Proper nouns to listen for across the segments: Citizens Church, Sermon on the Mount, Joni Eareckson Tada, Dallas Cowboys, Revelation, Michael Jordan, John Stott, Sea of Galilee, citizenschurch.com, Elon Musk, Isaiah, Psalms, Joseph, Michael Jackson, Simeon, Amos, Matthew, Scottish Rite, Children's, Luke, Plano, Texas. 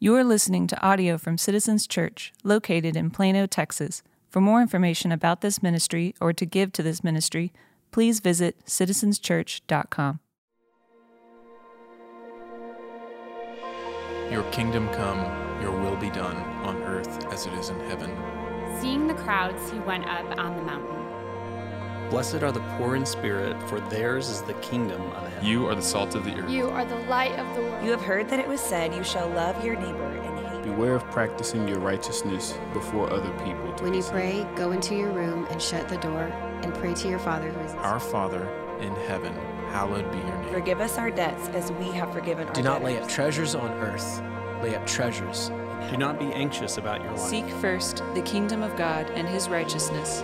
You are listening to audio from Citizens Church, located in Plano, Texas. For more information about this ministry or to give to this ministry, please visit citizenschurch.com. Your kingdom come, your will be done, on earth as it is in heaven. Seeing the crowds, he went up on the mountain. Blessed are the poor in spirit, for theirs is the kingdom of heaven. You are the salt of the earth. You are the light of the world. You have heard that it was said, you shall love your neighbor and hate. Beware of practicing your righteousness before other people. When you pray, go into your room and shut the door and pray to your Father who is in heaven. Our Father in heaven, hallowed be your name. Forgive us our debts as we have forgiven our debtors. Do not lay up treasures on earth, lay up treasures in heaven. Do not be anxious about your life. Seek first the kingdom of God and his righteousness.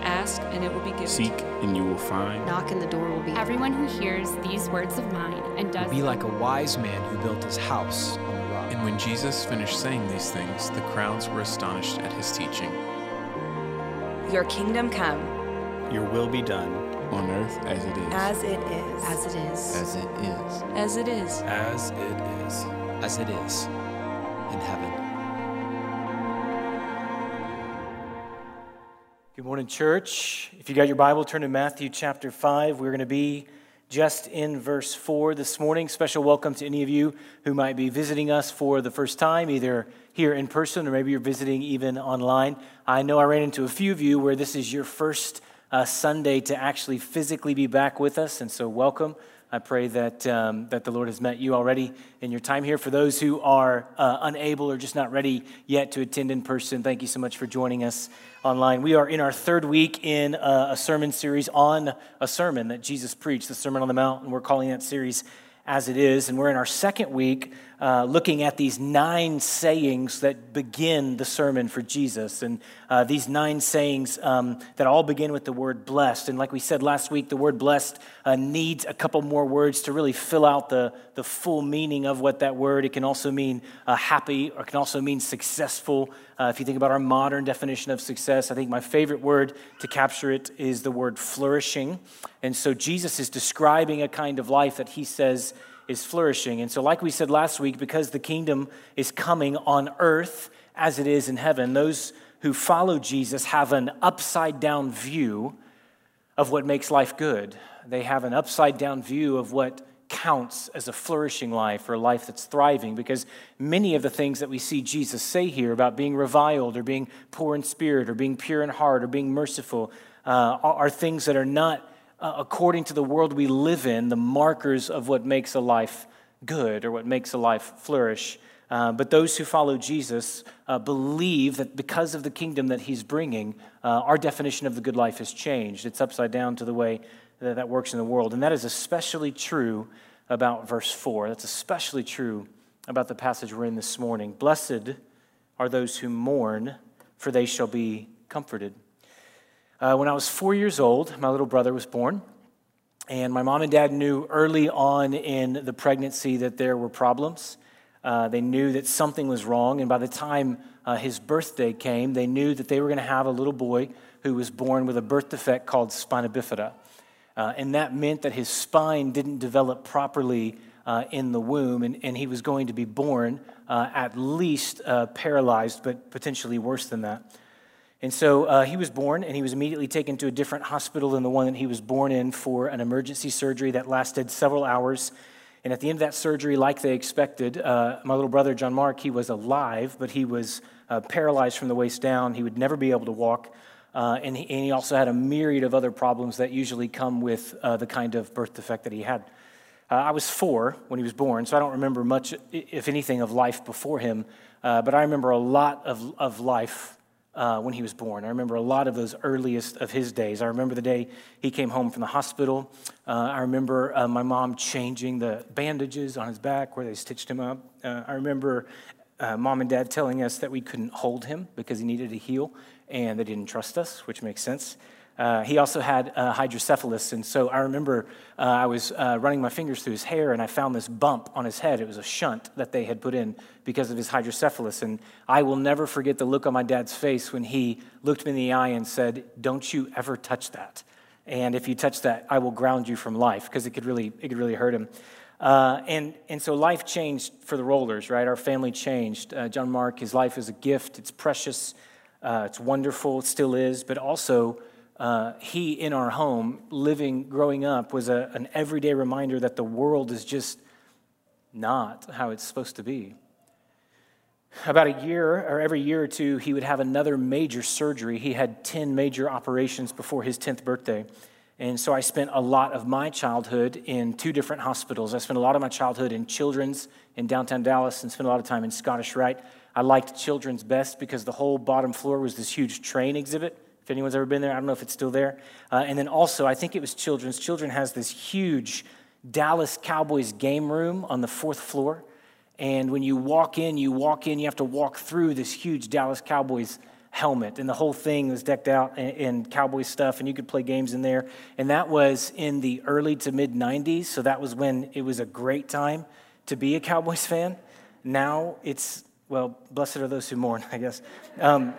Ask and it will be given. Seek and you will find. Knock and the door will be opened. Everyone who hears these words of mine and does be like a wise man who built his house on the rock. And when Jesus finished saying these things, the crowds were astonished at his teaching. Your kingdom come. Your will be done on earth as it is. As it is. As it is. As it is. As it is. As it is. As it is in heaven. Good morning, church. If you got your Bible, turn to Matthew chapter 5. We're going to be just in verse 4 this morning. Special welcome to any of you who might be visiting us for the first time, either here in person or maybe you're visiting even online. I know I ran into a few of you where this is your first Sunday to actually physically be back with us, and so welcome. I pray that that the Lord has met you already in your time here. For those who are unable or just not ready yet to attend in person, thank you so much for joining us online. We are in our third week in a sermon series on a sermon that Jesus preached, the Sermon on the Mount, and we're calling that series As It Is. And we're in our second week looking at these 9 sayings that begin the sermon for Jesus. And these 9 sayings that all begin with the word blessed. And like we said last week, the word blessed needs a couple more words to really fill out the full meaning of what that word. It can also mean happy, or it can also mean successful. If you think about our modern definition of success, I think my favorite word to capture it is the word flourishing. And so Jesus is describing a kind of life that he says is flourishing. And so like we said last week, because the kingdom is coming on earth as it is in heaven, those who follow Jesus have an upside-down view of what makes life good. They have an upside-down view of what counts as a flourishing life or a life that's thriving, because many of the things that we see Jesus say here about being reviled or being poor in spirit or being pure in heart or being merciful are things that are not according to the world we live in, the markers of what makes a life good or what makes a life flourish. But those who follow Jesus believe that because of the kingdom that he's bringing, our definition of the good life has changed. It's upside down to the way that works in the world. And that is especially true about verse 4. That's especially true about the passage we're in this morning. Blessed are those who mourn, for they shall be comforted. When I was 4 years old, my little brother was born, and my mom and dad knew early on in the pregnancy that there were problems. They knew that something was wrong, and by the time his birthday came, they knew that they were going to have a little boy who was born with a birth defect called spina bifida, and that meant that his spine didn't develop properly in the womb, and he was going to be born at least paralyzed, but potentially worse than that. And so he was born, and he was immediately taken to a different hospital than the one that he was born in for an emergency surgery that lasted several hours. And at the end of that surgery, like they expected, my little brother, John Mark, he was alive, but he was paralyzed from the waist down. He would never be able to walk. And he also had a myriad of other problems that usually come with the kind of birth defect that he had. I was 4 when he was born, so I don't remember much, if anything, of life before him. But I remember a lot of life when he was born. I remember a lot of those earliest of his days. I remember the day he came home from the hospital. I remember my mom changing the bandages on his back where they stitched him up. I remember mom and dad telling us that we couldn't hold him because he needed to heal, and they didn't trust us, which makes sense. He also had hydrocephalus, and so I remember I was running my fingers through his hair, and I found this bump on his head. It was a shunt that they had put in because of his hydrocephalus, and I will never forget the look on my dad's face when he looked me in the eye and said, "Don't you ever touch that, and if you touch that, I will ground you from life," because it could really hurt him. And so life changed for the Rollers, right? Our family changed. John Mark, his life is a gift. It's precious. It's wonderful. It still is. But also, he in our home, growing up, was an everyday reminder that the world is just not how it's supposed to be. About a year, or every year or two, he would have another major surgery. He had 10 major operations before his 10th birthday. And so I spent a lot of my childhood in two different hospitals. I spent a lot of my childhood in Children's in downtown Dallas and spent a lot of time in Scottish Rite. I liked Children's best because the whole bottom floor was this huge train exhibit. If anyone's ever been there, I don't know if it's still there. And then also, I think it was Children's. Children's has this huge Dallas Cowboys game room on the fourth floor. And when you walk in, you have to walk through this huge Dallas Cowboys helmet, and the whole thing was decked out in cowboy stuff, and you could play games in there. And that was in the early to mid 90s, so that was when it was a great time to be a Cowboys fan. Now it's, well, blessed are those who mourn, I guess. But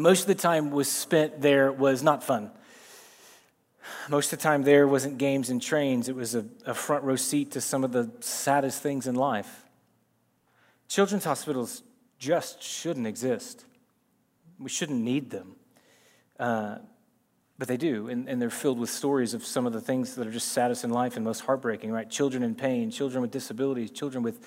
most of the time was spent there was not fun. Most of the time there wasn't games and trains. It was a front row seat to some of the saddest things in life. Children's hospitals just shouldn't exist. We shouldn't need them. But they do, and they're filled with stories of some of the things that are just saddest in life and most heartbreaking, right? Children in pain, children with disabilities, children with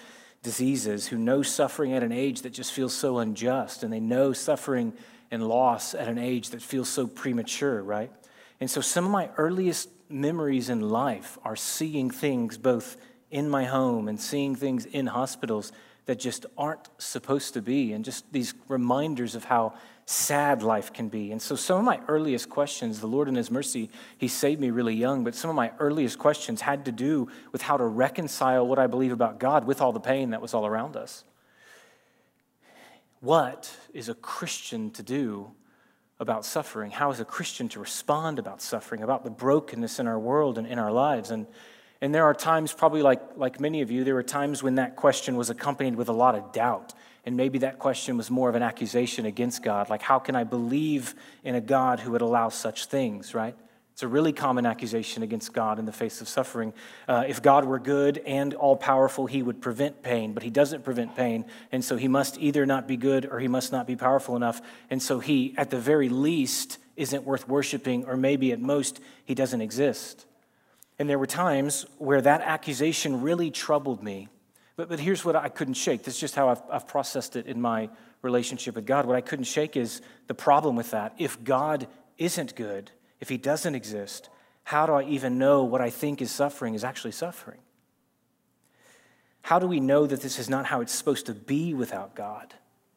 diseases who know suffering at an age that just feels so unjust, and they know suffering and loss at an age that feels so premature, right? And so some of my earliest memories in life are seeing things both in my home and seeing things in hospitals that just aren't supposed to be, and just these reminders of how sad life can be. And so some of my earliest questions, the Lord in His mercy, He saved me really young, but some of my earliest questions had to do with how to reconcile what I believe about God with all the pain that was all around us. What is a Christian to do about suffering? How is a Christian to respond about suffering, about the brokenness in our world and in our lives? And there are times, probably like many of you, there were times when that question was accompanied with a lot of doubt. And maybe that question was more of an accusation against God. Like, how can I believe in a God who would allow such things, right? It's a really common accusation against God in the face of suffering. If God were good and all-powerful, He would prevent pain, but He doesn't prevent pain. And so He must either not be good or He must not be powerful enough. And so He, at the very least, isn't worth worshiping, or maybe at most, He doesn't exist. And there were times where that accusation really troubled me. But here's what I couldn't shake. This is just how I've processed it in my relationship with God. What I couldn't shake is the problem with that. If God isn't good, if He doesn't exist, how do I even know what I think is suffering is actually suffering? How do we know that this is not how it's supposed to be without God?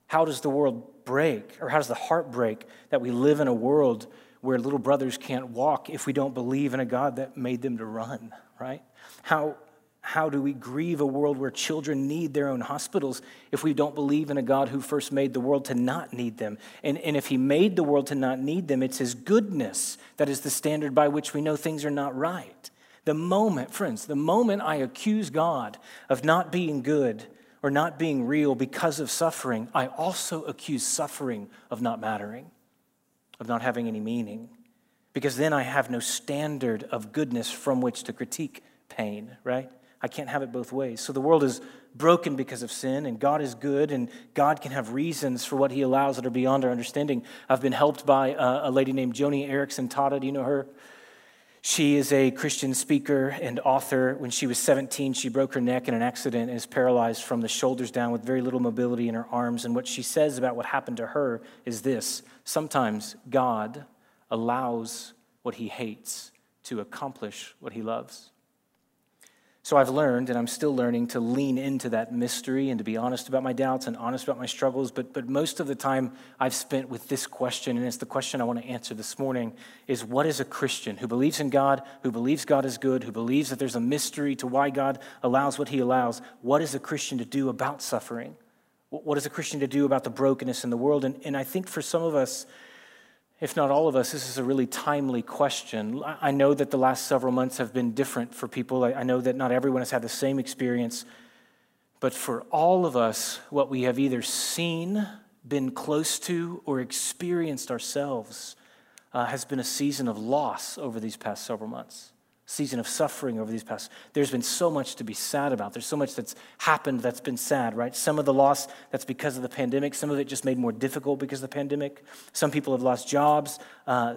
How does the world break, or how does the heart break that we live in a world where little brothers can't walk if we don't believe in a God that made them to run, right? How do we grieve a world where children need their own hospitals if we don't believe in a God who first made the world to not need them? And if He made the world to not need them, it's His goodness that is the standard by which we know things are not right. The moment I accuse God of not being good or not being real because of suffering, I also accuse suffering of not mattering, of not having any meaning, because then I have no standard of goodness from which to critique pain, right? I can't have it both ways. So the world is broken because of sin, and God is good, and God can have reasons for what He allows that are beyond our understanding. I've been helped by a lady named Joni Eareckson Tada. Do you know her? She is a Christian speaker and author. When she was 17, she broke her neck in an accident and is paralyzed from the shoulders down with very little mobility in her arms. And what she says about what happened to her is this: sometimes God allows what He hates to accomplish what He loves. So I've learned, and I'm still learning, to lean into that mystery and to be honest about my doubts and honest about my struggles. But most of the time I've spent with this question, and it's the question I want to answer this morning, is what is a Christian who believes in God, who believes God is good, who believes that there's a mystery to why God allows what He allows? What is a Christian to do about suffering? What is a Christian to do about the brokenness in the world? And I think for some of us, if not all of us, this is a really timely question. I know that the last several months have been different for people. I know that not everyone has had the same experience. But for all of us, what we have either seen, been close to, or experienced ourselves has been a season of loss over these past several months. season of suffering over these past. There's been so much to be sad about. There's so much that's happened that's been sad, right? Some of the loss, that's because of the pandemic. Some of it just made more difficult because of the pandemic. Some people have lost jobs.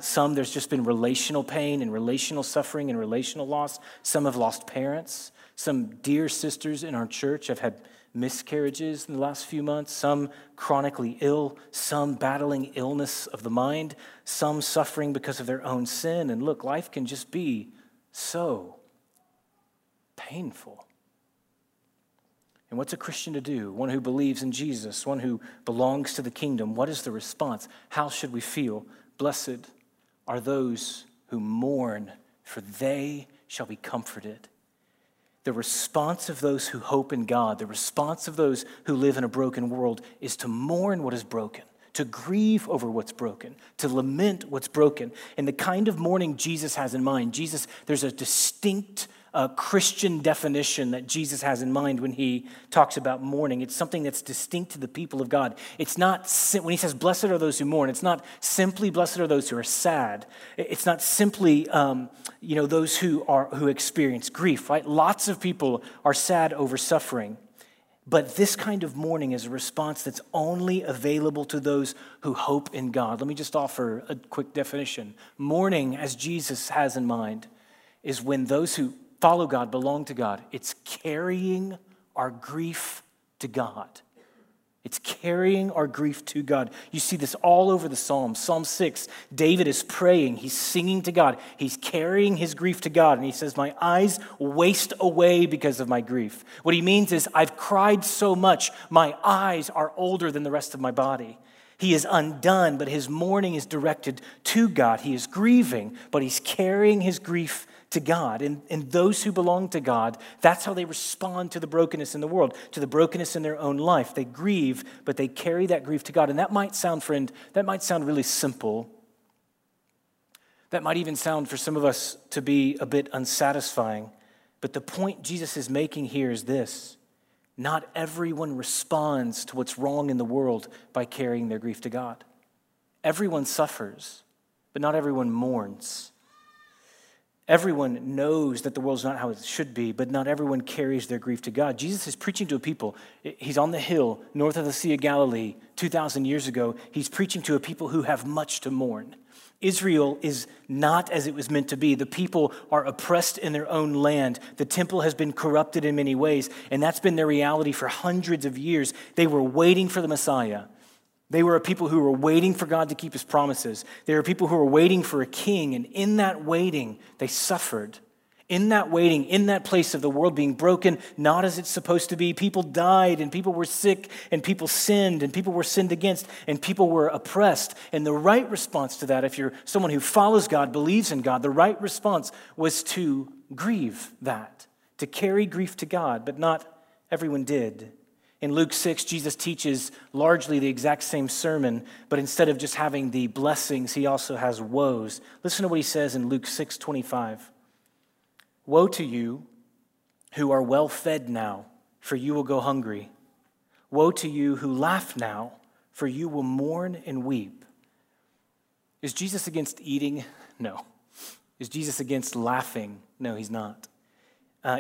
Some, there's just been relational pain and relational suffering and relational loss. Some have lost parents. Some dear sisters in our church have had miscarriages in the last few months, some chronically ill, some battling illness of the mind, some suffering because of their own sin. And look, life can just be so painful. And what's a Christian to do? One who believes in Jesus, one who belongs to the kingdom. What is the response? How should we feel? Blessed are those who mourn, for they shall be comforted. The response of those who hope in God, the response of those who live in a broken world is to mourn what is broken, to grieve over what's broken, to lament what's broken. And the kind of mourning Jesus has in mind, there's a distinct Christian definition that Jesus has in mind when he talks about mourning. It's something that's distinct to the people of God. It's not, when he says, blessed are those who mourn, it's not simply blessed are those who are sad. It's not simply, those who experience grief, right? Lots of people are sad over suffering. But this kind of mourning is a response that's only available to those who hope in God. Let me just offer a quick definition. Mourning, as Jesus has in mind, is when those who follow God, belong to God. It's carrying our grief to God. It's carrying our grief to God. You see this all over the Psalms. Psalm 6, David is praying. He's singing to God. He's carrying his grief to God. And he says, my eyes waste away because of my grief. What he means is, I've cried so much, my eyes are older than the rest of my body. He is undone, but his mourning is directed to God. He is grieving, but he's carrying his grief to God. And those who belong to God, that's how they respond to the brokenness in the world, to the brokenness in their own life. They grieve, but they carry that grief to God. And that might sound, friend, that might sound really simple. That might even sound for some of us to be a bit unsatisfying. But the point Jesus is making here is this. Not everyone responds to what's wrong in the world by carrying their grief to God. Everyone suffers, but not everyone mourns. Everyone knows that the world's not how it should be, but not everyone carries their grief to God. Jesus is preaching to a people. He's on the hill north of the Sea of Galilee 2,000 years ago. He's preaching to a people who have much to mourn. Israel is not as it was meant to be. The people are oppressed in their own land. The temple has been corrupted in many ways, and that's been their reality for hundreds of years. They were waiting for the Messiah. They were a people who were waiting for God to keep his promises. They were people who were waiting for a king, and in that waiting, they suffered. In that waiting, in that place of the world being broken, not as it's supposed to be, people died and people were sick and people were sinned against and people were oppressed. And the right response to that, if you're someone who follows God, believes in God, the right response was to grieve that, to carry grief to God, but not everyone did. In Luke 6, Jesus teaches largely the exact same sermon, but instead of just having the blessings, he also has woes. Listen to what he says in Luke 6:25. Woe to you who are well fed now, for you will go hungry. Woe to you who laugh now, for you will mourn and weep. Is Jesus against eating? No. Is Jesus against laughing? No, he's not.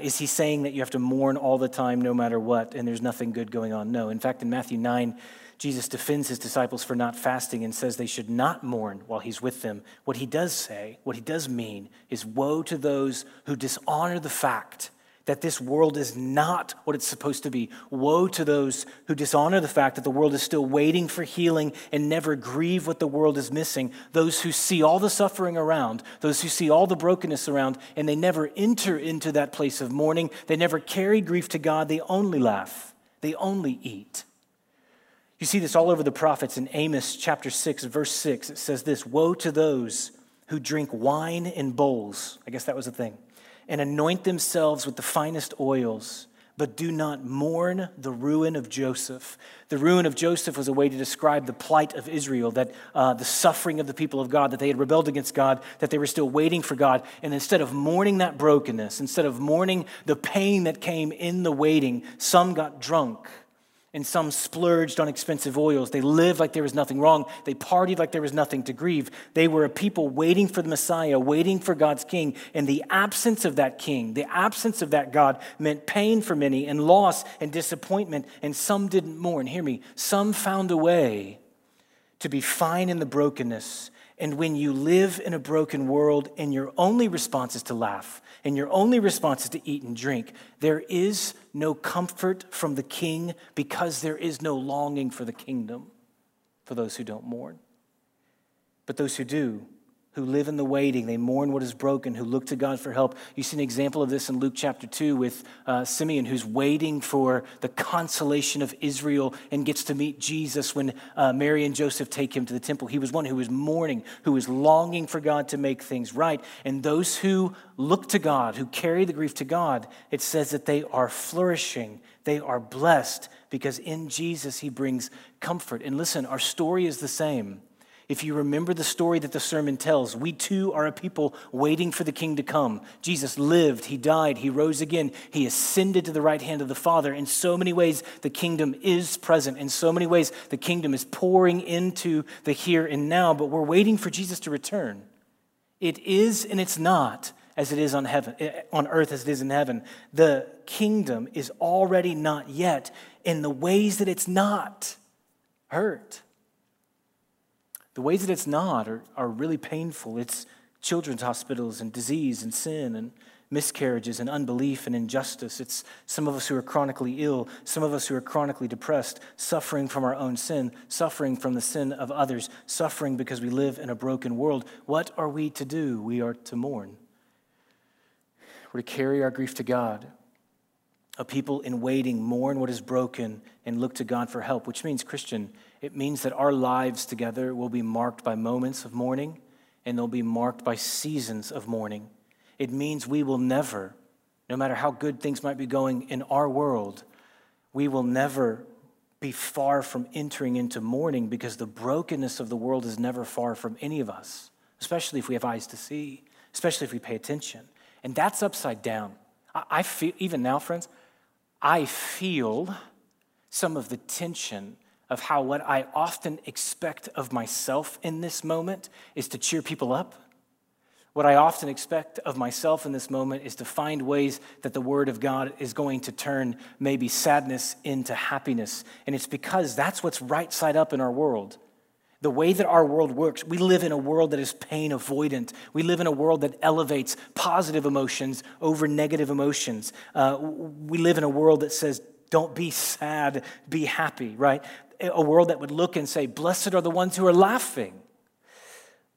Is he saying that you have to mourn all the time no matter what and there's nothing good going on? No. In fact, in Matthew 9, Jesus defends his disciples for not fasting and says they should not mourn while he's with them. What he does say, what he does mean is woe to those who dishonor the fact that this world is not what it's supposed to be. Woe to those who dishonor the fact that the world is still waiting for healing and never grieve what the world is missing. Those who see all the suffering around, those who see all the brokenness around, and they never enter into that place of mourning. They never carry grief to God. They only laugh. They only eat. You see this all over the prophets. In Amos chapter 6, verse 6, it says this, woe to those who drink wine in bowls. I guess that was the thing. And anoint themselves with the finest oils, but do not mourn the ruin of Joseph. The ruin of Joseph was a way to describe the plight of Israel, that the suffering of the people of God, that they had rebelled against God, that they were still waiting for God. And instead of mourning that brokenness, instead of mourning the pain that came in the waiting, some got drunk. and some splurged on expensive oils. They lived like there was nothing wrong. They partied like there was nothing to grieve. They were a people waiting for the Messiah, waiting for God's king. And the absence of that king, the absence of that God meant pain for many and loss and disappointment. And some didn't mourn. Hear me. Some found a way to be fine in the brokenness. And when you live in a broken world and your only response is to laugh and your only response is to eat and drink, there is no comfort from the king because there is no longing for the kingdom for those who don't mourn. But those who do, who live in the waiting, they mourn what is broken, who look to God for help. You see an example of this in Luke chapter 2 with Simeon, who's waiting for the consolation of Israel and gets to meet Jesus when Mary and Joseph take him to the temple. He was one who was mourning, who was longing for God to make things right. And those who look to God, who carry the grief to God, it says that they are flourishing, they are blessed, because in Jesus he brings comfort. And listen, our story is the same. If you remember the story that the sermon tells, we too are a people waiting for the king to come. Jesus lived, he died, he rose again, he ascended to the right hand of the Father. In so many ways, the kingdom is present. In so many ways, the kingdom is pouring into the here and now, but we're waiting for Jesus to return. It is and it's not as it is on earth as it is in heaven. The kingdom is already not yet in the ways that it's not hurt. The ways that it's not are really painful. It's children's hospitals and disease and sin and miscarriages and unbelief and injustice. It's some of us who are chronically ill, some of us who are chronically depressed, suffering from our own sin, suffering from the sin of others, suffering because we live in a broken world. What are we to do? We are to mourn. We're to carry our grief to God. A people in waiting mourn what is broken and look to God for help, which means, Christian, it means that our lives together will be marked by moments of mourning and they'll be marked by seasons of mourning. It means we will never, no matter how good things might be going in our world, we will never be far from entering into mourning because the brokenness of the world is never far from any of us, especially if we have eyes to see, especially if we pay attention. And that's upside down. I feel, even now, friends, I feel some of the tension of how what I often expect of myself in this moment is to cheer people up. What I often expect of myself in this moment is to find ways that the word of God is going to turn maybe sadness into happiness. And it's because that's what's right side up in our world. The way that our world works, we live in a world that is pain avoidant. We live in a world that elevates positive emotions over negative emotions. We live in a world that says, don't be sad, be happy, right? A world that would look and say, blessed are the ones who are laughing.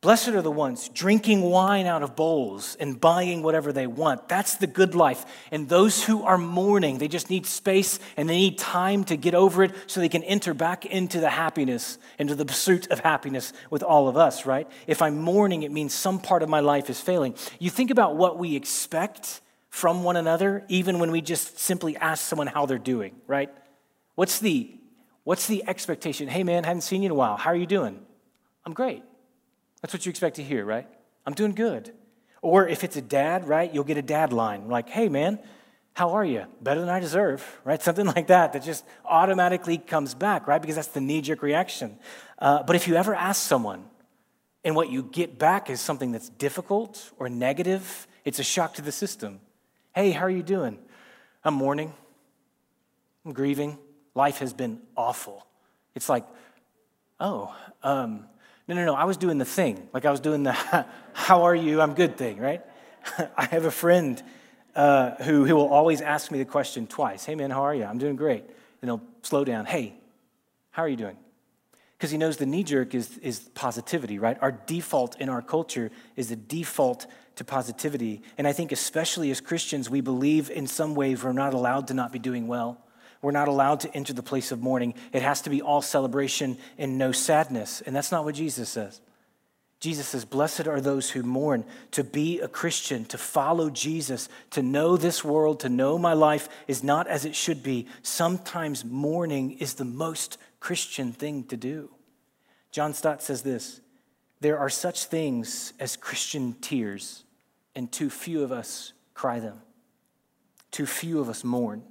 Blessed are the ones drinking wine out of bowls and buying whatever they want. That's the good life. And those who are mourning, they just need space and they need time to get over it so they can enter back into the happiness, into the pursuit of happiness with all of us, right? If I'm mourning, it means some part of my life is failing. You think about what we expect from one another, even when we just simply ask someone how they're doing, right? What's the expectation? Hey man, haven't seen you in a while. How are you doing? I'm great. That's what you expect to hear, right? I'm doing good. Or if it's a dad, right, you'll get a dad line like, hey, man, how are you? Better than I deserve, right? Something like that just automatically comes back, right? Because that's the knee-jerk reaction. But if you ever ask someone and what you get back is something that's difficult or negative, it's a shock to the system. Hey, how are you doing? I'm mourning. I'm grieving. Life has been awful. It's like, No, I was doing the thing. Like I was doing the, how are you, I'm good thing, right? I have a friend who will always ask me the question twice. Hey, man, how are you? I'm doing great. And he'll slow down. Hey, how are you doing? Because he knows the knee jerk is positivity, right? Our default in our culture is the default to positivity. And I think especially as Christians, we believe in some ways we're not allowed to not be doing well. We're not allowed to enter the place of mourning. It has to be all celebration and no sadness. And that's not what Jesus says. Jesus says, blessed are those who mourn. To be a Christian, to follow Jesus, to know this world, to know my life is not as it should be. Sometimes mourning is the most Christian thing to do. John Stott says this, there are such things as Christian tears, and too few of us cry them. Too few of us mourn.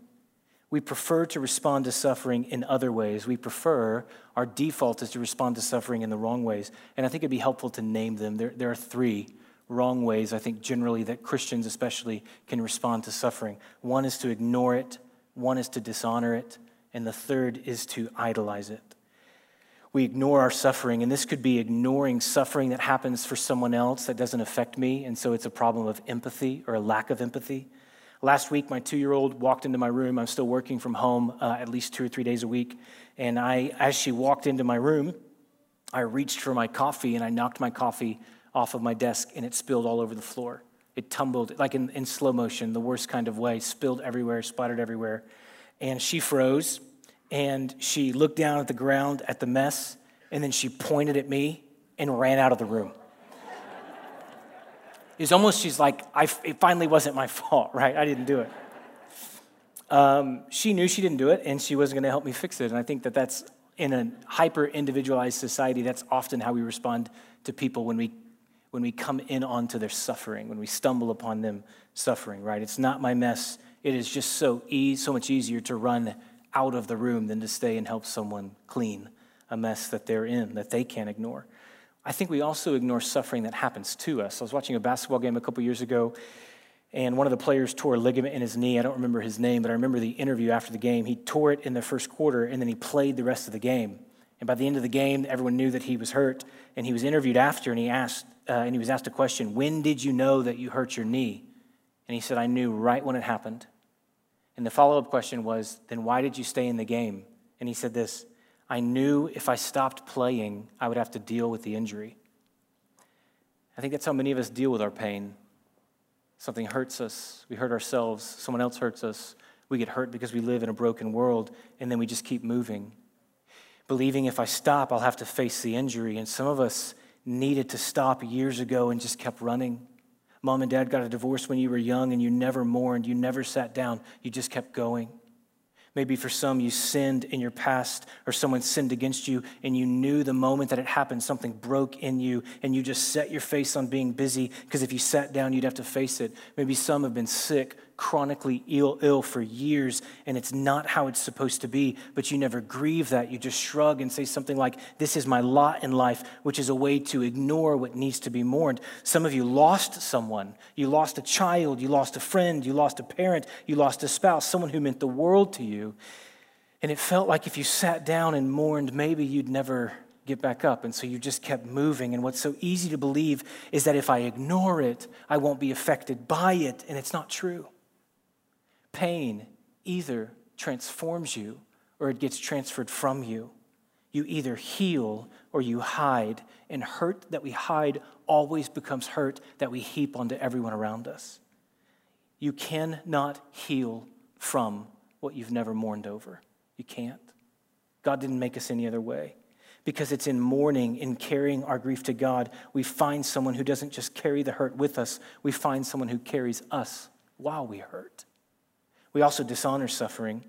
We prefer to respond to suffering in other ways. We prefer, our default is to respond to suffering in the wrong ways. And I think it'd be helpful to name them. There are three wrong ways, I think, generally that Christians especially can respond to suffering. One is to ignore it. One is to dishonor it. And the third is to idolize it. We ignore our suffering, and this could be ignoring suffering that happens for someone else that doesn't affect me, and so it's a problem of empathy or a lack of empathy. Last week, my 2-year-old walked into my room. I'm still working from home at least 2 or 3 days a week, and as she walked into my room, I reached for my coffee, and I knocked my coffee off of my desk, and it spilled all over the floor. It tumbled, like in slow motion, the worst kind of way, spilled everywhere, splattered everywhere, and she froze. And she looked down at the ground, at the mess, and then she pointed at me and ran out of the room. It's almost, she's like, it finally wasn't my fault, right? I didn't do it. She knew she didn't do it, and she wasn't going to help me fix it. And I think that that's, in a hyper-individualized society, that's often how we respond to people when we come in onto their suffering, when we stumble upon them suffering, right? It's not my mess. It is just so much easier to run out of the room than to stay and help someone clean a mess that they're in, that they can't ignore. I think we also ignore suffering that happens to us. I was watching a basketball game a couple years ago, and one of the players tore a ligament in his knee. I don't remember his name, but I remember the interview after the game. He tore it in the first quarter, and then he played the rest of the game. And by the end of the game, everyone knew that he was hurt, and he was interviewed after, and he was asked a question, "When did you know that you hurt your knee?" And he said, "I knew right when it happened." And the follow-up question was, "Then why did you stay in the game?" And he said this, "I knew if I stopped playing, I would have to deal with the injury." I think that's how many of us deal with our pain. Something hurts us. We hurt ourselves. Someone else hurts us. We get hurt because we live in a broken world, and then we just keep moving, believing if I stop, I'll have to face the injury. And some of us needed to stop years ago and just kept running. Mom and dad got a divorce when you were young, and you never mourned, you never sat down, you just kept going. Maybe for some, you sinned in your past, or someone sinned against you, and you knew the moment that it happened, something broke in you, and you just set your face on being busy, because if you sat down, you'd have to face it. Maybe some have been sick, chronically ill for years, and it's not how it's supposed to be, but you never grieve that. You just shrug and say something like, "This is my lot in life," which is a way to ignore what needs to be mourned. Some of you lost someone. You lost a child. You lost a friend. You lost a parent. You lost a spouse, someone who meant the world to you. And it felt like if you sat down and mourned, maybe you'd never get back up, and so you just kept moving. And what's so easy to believe is that if I ignore it, I won't be affected by it, and it's not true. Pain either transforms you or it gets transferred from you. You either heal or you hide, and hurt that we hide always becomes hurt that we heap onto everyone around us. You cannot heal from what you've never mourned over. You can't. God didn't make us any other way. Because it's in mourning, in carrying our grief to God, we find someone who doesn't just carry the hurt with us, we find someone who carries us while we hurt. We also dishonor suffering.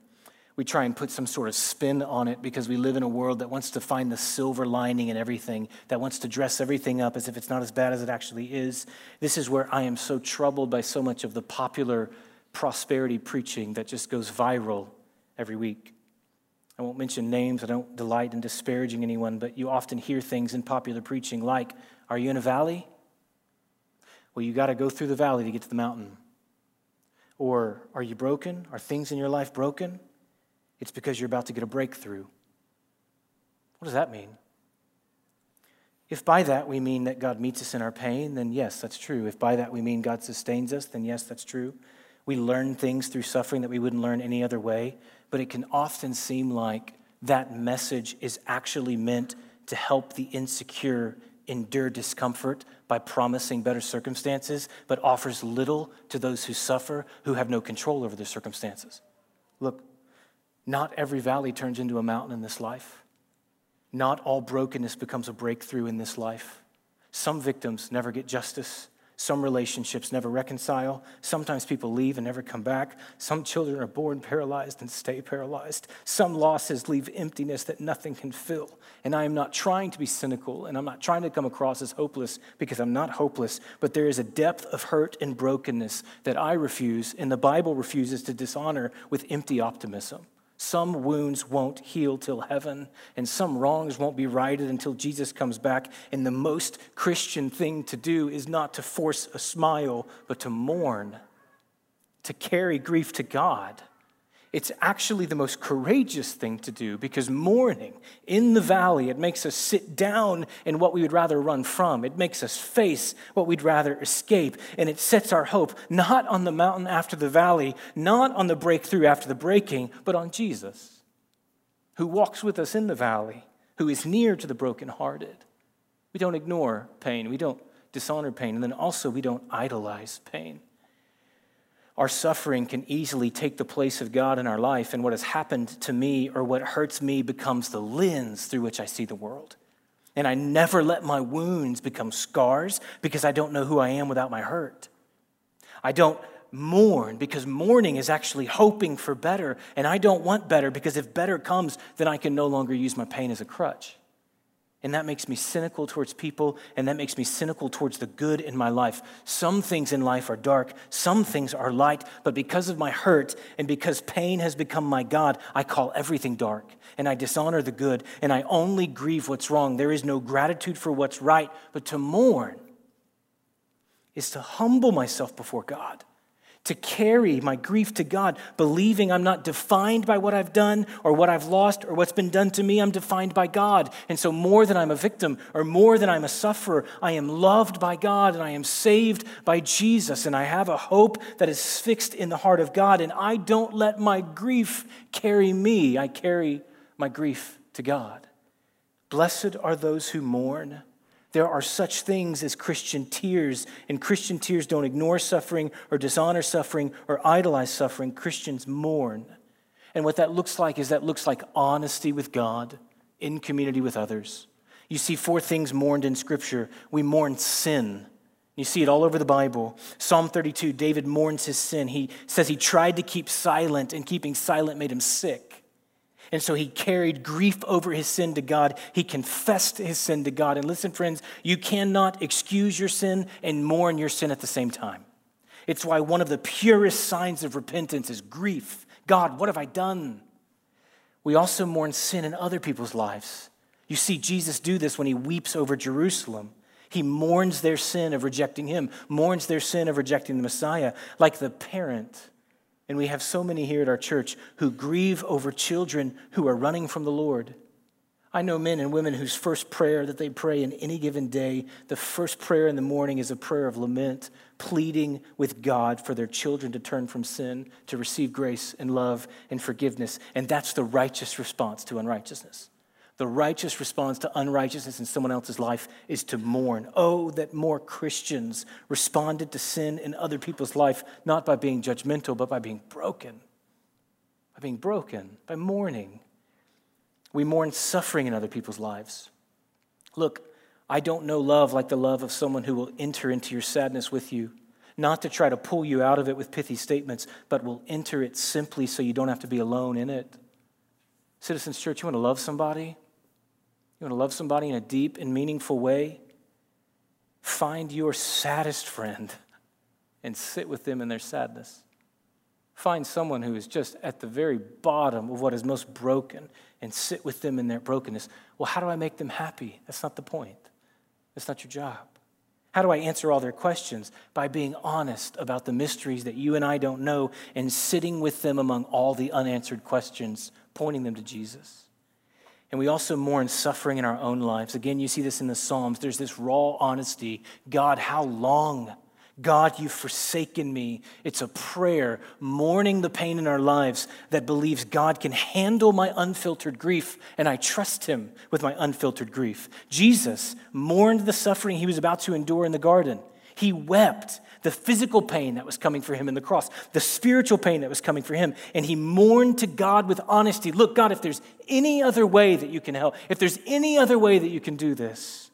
We try and put some sort of spin on it because we live in a world that wants to find the silver lining in everything, that wants to dress everything up as if it's not as bad as it actually is. This is where I am so troubled by so much of the popular prosperity preaching that just goes viral every week. I won't mention names. I don't delight in disparaging anyone, but you often hear things in popular preaching like, "Are you in a valley? Well, you got to go through the valley to get to the mountain." Or, "Are you broken? Are things in your life broken? It's because you're about to get a breakthrough." What does that mean? If by that we mean that God meets us in our pain, then yes, that's true. If by that we mean God sustains us, then yes, that's true. We learn things through suffering that we wouldn't learn any other way, but it can often seem like that message is actually meant to help the insecure endure discomfort by promising better circumstances, but offers little to those who suffer, who have no control over their circumstances. Look, not every valley turns into a mountain in this life. Not all brokenness becomes a breakthrough in this life. Some victims never get justice. Some relationships never reconcile. Sometimes people leave and never come back. Some children are born paralyzed and stay paralyzed. Some losses leave emptiness that nothing can fill. And I am not trying to be cynical, and I'm not trying to come across as hopeless, because I'm not hopeless, but there is a depth of hurt and brokenness that I refuse, and the Bible refuses to dishonor with empty optimism. Some wounds won't heal till heaven, and some wrongs won't be righted until Jesus comes back. And the most Christian thing to do is not to force a smile, but to mourn, to carry grief to God. It's actually the most courageous thing to do, because mourning in the valley, it makes us sit down in what we would rather run from. It makes us face what we'd rather escape. And it sets our hope not on the mountain after the valley, not on the breakthrough after the breaking, but on Jesus, who walks with us in the valley, who is near to the brokenhearted. We don't ignore pain. We don't dishonor pain. And then also we don't idolize pain. Our suffering can easily take the place of God in our life, and what has happened to me or what hurts me becomes the lens through which I see the world. And I never let my wounds become scars, because I don't know who I am without my hurt. I don't mourn, because mourning is actually hoping for better, and I don't want better, because if better comes, then I can no longer use my pain as a crutch. And that makes me cynical towards people, and that makes me cynical towards the good in my life. Some things in life are dark, some things are light, but because of my hurt and because pain has become my God, I call everything dark, and I dishonor the good, and I only grieve what's wrong. There is no gratitude for what's right, but to mourn is to humble myself before God, to carry my grief to God, believing I'm not defined by what I've done or what I've lost or what's been done to me. I'm defined by God. And so more than I'm a victim or more than I'm a sufferer, I am loved by God, and I am saved by Jesus, and I have a hope that is fixed in the heart of God, and I don't let my grief carry me. I carry my grief to God. Blessed are those who mourn. There are such things as Christian tears, and Christian tears don't ignore suffering or dishonor suffering or idolize suffering. Christians mourn. And what that looks like is that looks like honesty with God in community with others. You see four things mourned in Scripture. We mourn sin. You see it all over the Bible. Psalm 32, David mourns his sin. He says he tried to keep silent, and keeping silent made him sick. And so he carried grief over his sin to God. He confessed his sin to God. And listen, friends, you cannot excuse your sin and mourn your sin at the same time. It's why one of the purest signs of repentance is grief. God, what have I done? We also mourn sin in other people's lives. You see Jesus do this when he weeps over Jerusalem. He mourns their sin of rejecting him, mourns their sin of rejecting the Messiah, like the parent. And we have so many here at our church who grieve over children who are running from the Lord. I know men and women whose first prayer that they pray in any given day, the first prayer in the morning is a prayer of lament, pleading with God for their children to turn from sin, to receive grace and love and forgiveness. And that's the righteous response to unrighteousness. The righteous response to unrighteousness in someone else's life is to mourn. Oh, that more Christians responded to sin in other people's life, not by being judgmental, but by being broken. By being broken, by mourning. We mourn suffering in other people's lives. Look, I don't know love like the love of someone who will enter into your sadness with you, not to try to pull you out of it with pithy statements, but will enter it simply so you don't have to be alone in it. Citizens Church, you want to love somebody? You want to love somebody in a deep and meaningful way? Find your saddest friend and sit with them in their sadness. Find someone who is just at the very bottom of what is most broken and sit with them in their brokenness. Well, how do I make them happy? That's not the point. That's not your job. How do I answer all their questions? By being honest about the mysteries that you and I don't know and sitting with them among all the unanswered questions, pointing them to Jesus. And we also mourn suffering in our own lives. Again, you see this in the Psalms. There's this raw honesty. God, how long? God, you've forsaken me. It's a prayer, mourning the pain in our lives, that believes God can handle my unfiltered grief, and I trust him with my unfiltered grief. Jesus mourned the suffering he was about to endure in the garden. He wept the physical pain that was coming for him in the cross, the spiritual pain that was coming for him, and he mourned to God with honesty. Look, God, if there's any other way that you can help, if there's any other way that you can do this,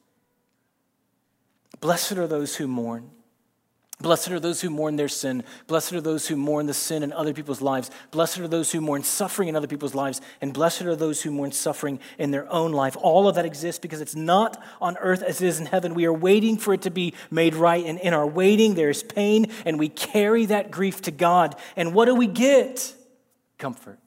blessed are those who mourn. Blessed are those who mourn their sin. Blessed are those who mourn the sin in other people's lives. Blessed are those who mourn suffering in other people's lives. And blessed are those who mourn suffering in their own life. All of that exists because it's not on earth as it is in heaven. We are waiting for it to be made right. And in our waiting, there is pain. And we carry that grief to God. And what do we get? Comfort.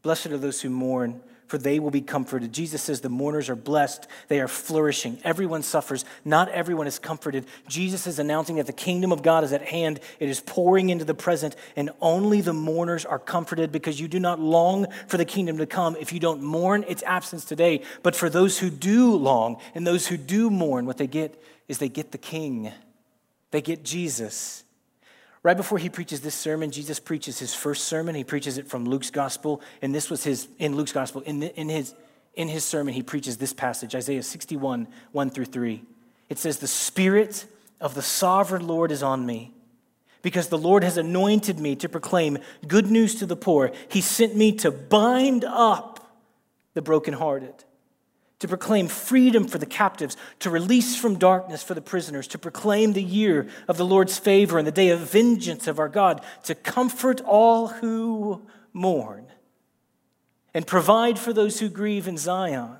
Blessed are those who mourn, for they will be comforted. Jesus says the mourners are blessed. They are flourishing. Everyone suffers. Not everyone is comforted. Jesus is announcing that the kingdom of God is at hand. It is pouring into the present, and only the mourners are comforted, because you do not long for the kingdom to come if you don't mourn its absence today. But for those who do long and those who do mourn, what they get is they get the King. They get Jesus. Right before he preaches this sermon, Jesus preaches his first sermon. He preaches it from Luke's gospel, and this was his in Luke's gospel. In his sermon, he preaches this passage, Isaiah 61, 1 through 3. It says, "The Spirit of the sovereign Lord is on me, because the Lord has anointed me to proclaim good news to the poor. He sent me to bind up the brokenhearted, to proclaim freedom for the captives, to release from darkness for the prisoners, to proclaim the year of the Lord's favor and the day of vengeance of our God, to comfort all who mourn and provide for those who grieve in Zion,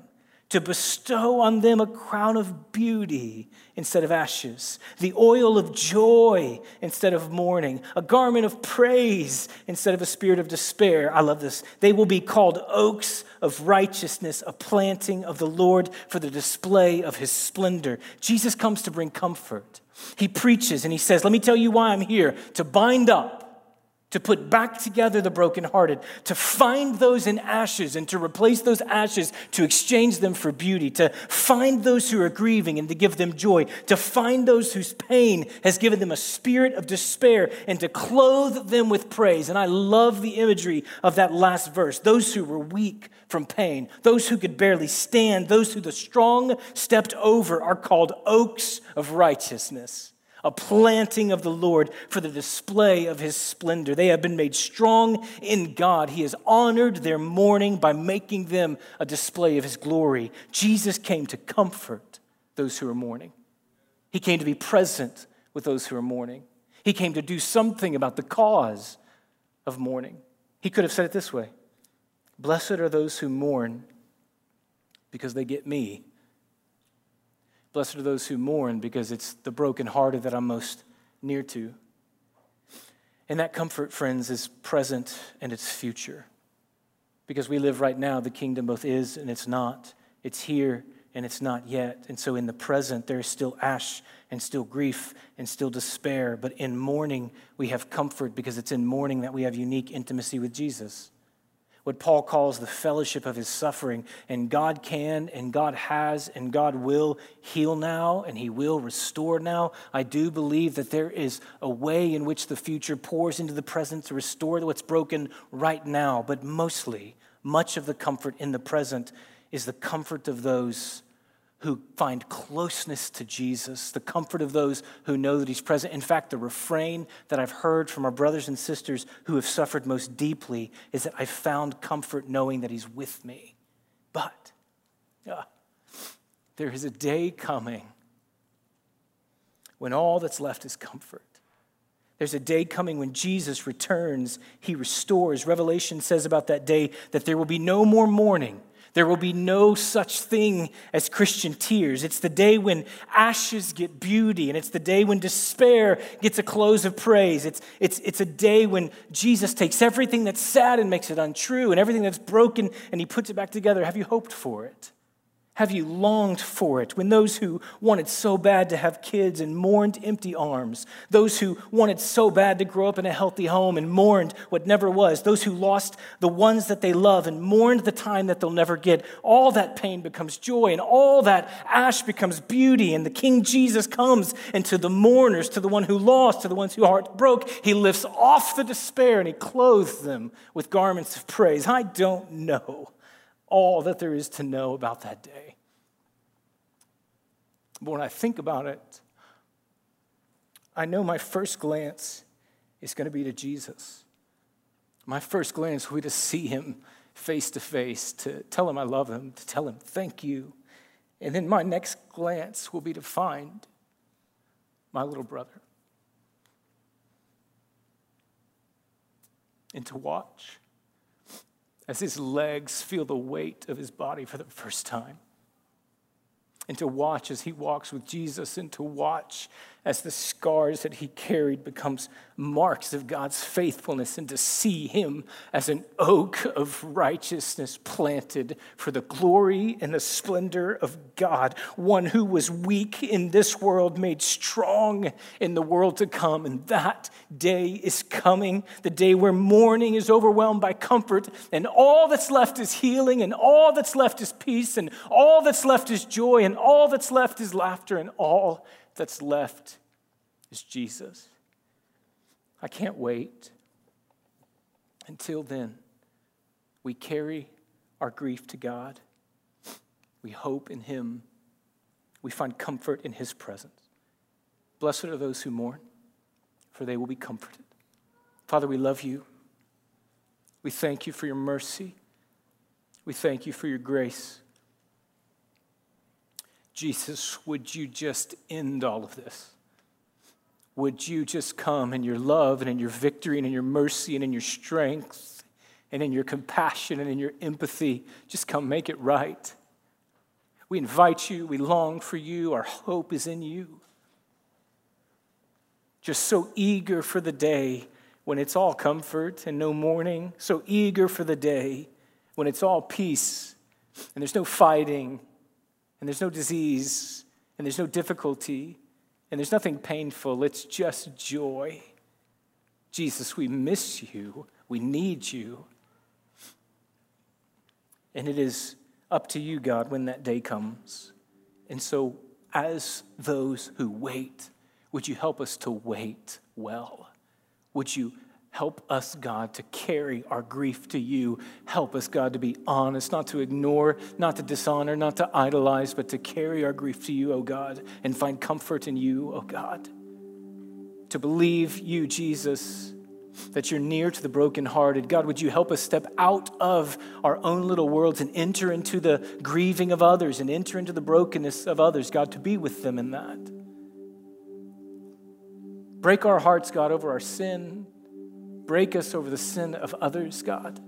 to bestow on them a crown of beauty instead of ashes, the oil of joy instead of mourning, a garment of praise instead of a spirit of despair." I love this. "They will be called oaks of righteousness, a planting of the Lord for the display of his splendor." Jesus comes to bring comfort. He preaches and he says, let me tell you why I'm here: to bind up, to put back together the brokenhearted, to find those in ashes and to replace those ashes, to exchange them for beauty, to find those who are grieving and to give them joy, to find those whose pain has given them a spirit of despair, and to clothe them with praise. And I love the imagery of that last verse. Those who were weak from pain, those who could barely stand, those who the strong stepped over are called oaks of righteousness, a planting of the Lord for the display of his splendor. They have been made strong in God. He has honored their mourning by making them a display of his glory. Jesus came to comfort those who are mourning. He came to be present with those who are mourning. He came to do something about the cause of mourning. He could have said it this way: blessed are those who mourn, because they get me. Blessed are those who mourn, because it's the brokenhearted that I'm most near to. And that comfort, friends, is present and it's future. Because we live right now, the kingdom both is and it's not. It's here and it's not yet. And so in the present, there is still ash and still grief and still despair. But in mourning, we have comfort, because it's in mourning that we have unique intimacy with Jesus. What Paul calls the fellowship of his suffering. And God can, and God has, and God will heal now, and he will restore now. I do believe that there is a way in which the future pours into the present to restore what's broken right now. But mostly, much of the comfort in the present is the comfort of those who find closeness to Jesus, the comfort of those who know that he's present. In fact, the refrain that I've heard from our brothers and sisters who have suffered most deeply is that I found comfort knowing that he's with me. But there is a day coming when all that's left is comfort. There's a day coming when Jesus returns, he restores. Revelation says about that day that there will be no more mourning. There will be no such thing as Christian tears. It's the day when ashes get beauty, and it's the day when despair gets a close of praise. It's a day when Jesus takes everything that's sad and makes it untrue, and everything that's broken, and he puts it back together. Have you hoped for it? Have you longed for it? When those who wanted so bad to have kids and mourned empty arms, those who wanted so bad to grow up in a healthy home and mourned what never was, those who lost the ones that they love and mourned the time that they'll never get, all that pain becomes joy, and all that ash becomes beauty, and the King Jesus comes, and to the mourners, to the one who lost, to the ones whose heart broke, he lifts off the despair and he clothes them with garments of praise. I don't know all that there is to know about that day. But when I think about it, I know my first glance is going to be to Jesus. My first glance will be to see him face to face, to tell him I love him, to tell him thank you. And then my next glance will be to find my little brother. and to watch as his legs feel the weight of his body for the first time, and to watch as he walks with Jesus, and to watch as the scars that he carried becomes marks of God's faithfulness, and to see him as an oak of righteousness planted for the glory and the splendor of God, one who was weak in this world, made strong in the world to come. And that day is coming, the day where mourning is overwhelmed by comfort, and all that's left is healing, and all that's left is peace, and all that's left is joy, and all that's left is laughter, and all that's left is Jesus. I can't wait. Until then, we carry our grief to God. We hope in him. We find comfort in his presence. Blessed are those who mourn, for they will be comforted. Father, we love you. We thank you for your mercy. We thank you for your grace. Jesus, would you just end all of this? Would you just come in your love and in your victory and in your mercy and in your strength and in your compassion and in your empathy, just come make it right. We invite you. We long for you. Our hope is in you. Just so eager for the day when it's all comfort and no mourning, so eager for the day when it's all peace and there's no fighting, and there's no disease, and there's no difficulty, and there's nothing painful. It's just joy. Jesus, we miss you. We need you. And it is up to you, God, when that day comes. And so as those who wait, would you help us to wait well? Would you help us, God, to carry our grief to you. Help us, God, to be honest, not to ignore, not to dishonor, not to idolize, but to carry our grief to you, O God, and find comfort in you, O God. To believe you, Jesus, that you're near to the brokenhearted. God, would you help us step out of our own little worlds and enter into the grieving of others and enter into the brokenness of others, God, to be with them in that. Break our hearts, God, over our sin. Break us over the sin of others, God.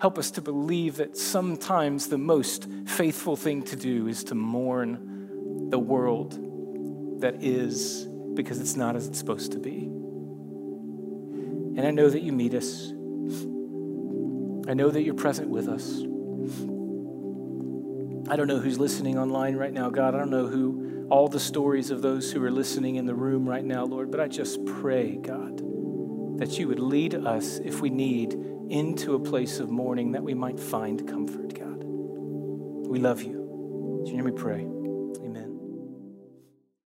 Help us to believe that sometimes the most faithful thing to do is to mourn the world that is, because it's not as it's supposed to be. And I know that you meet us. I know that you're present with us. I don't know who's listening online right now, God. I don't know who, all the stories of those who are listening in the room right now, Lord, but I just pray, God, that you would lead us, if we need, into a place of mourning, that we might find comfort, God. We love you. In your name we pray.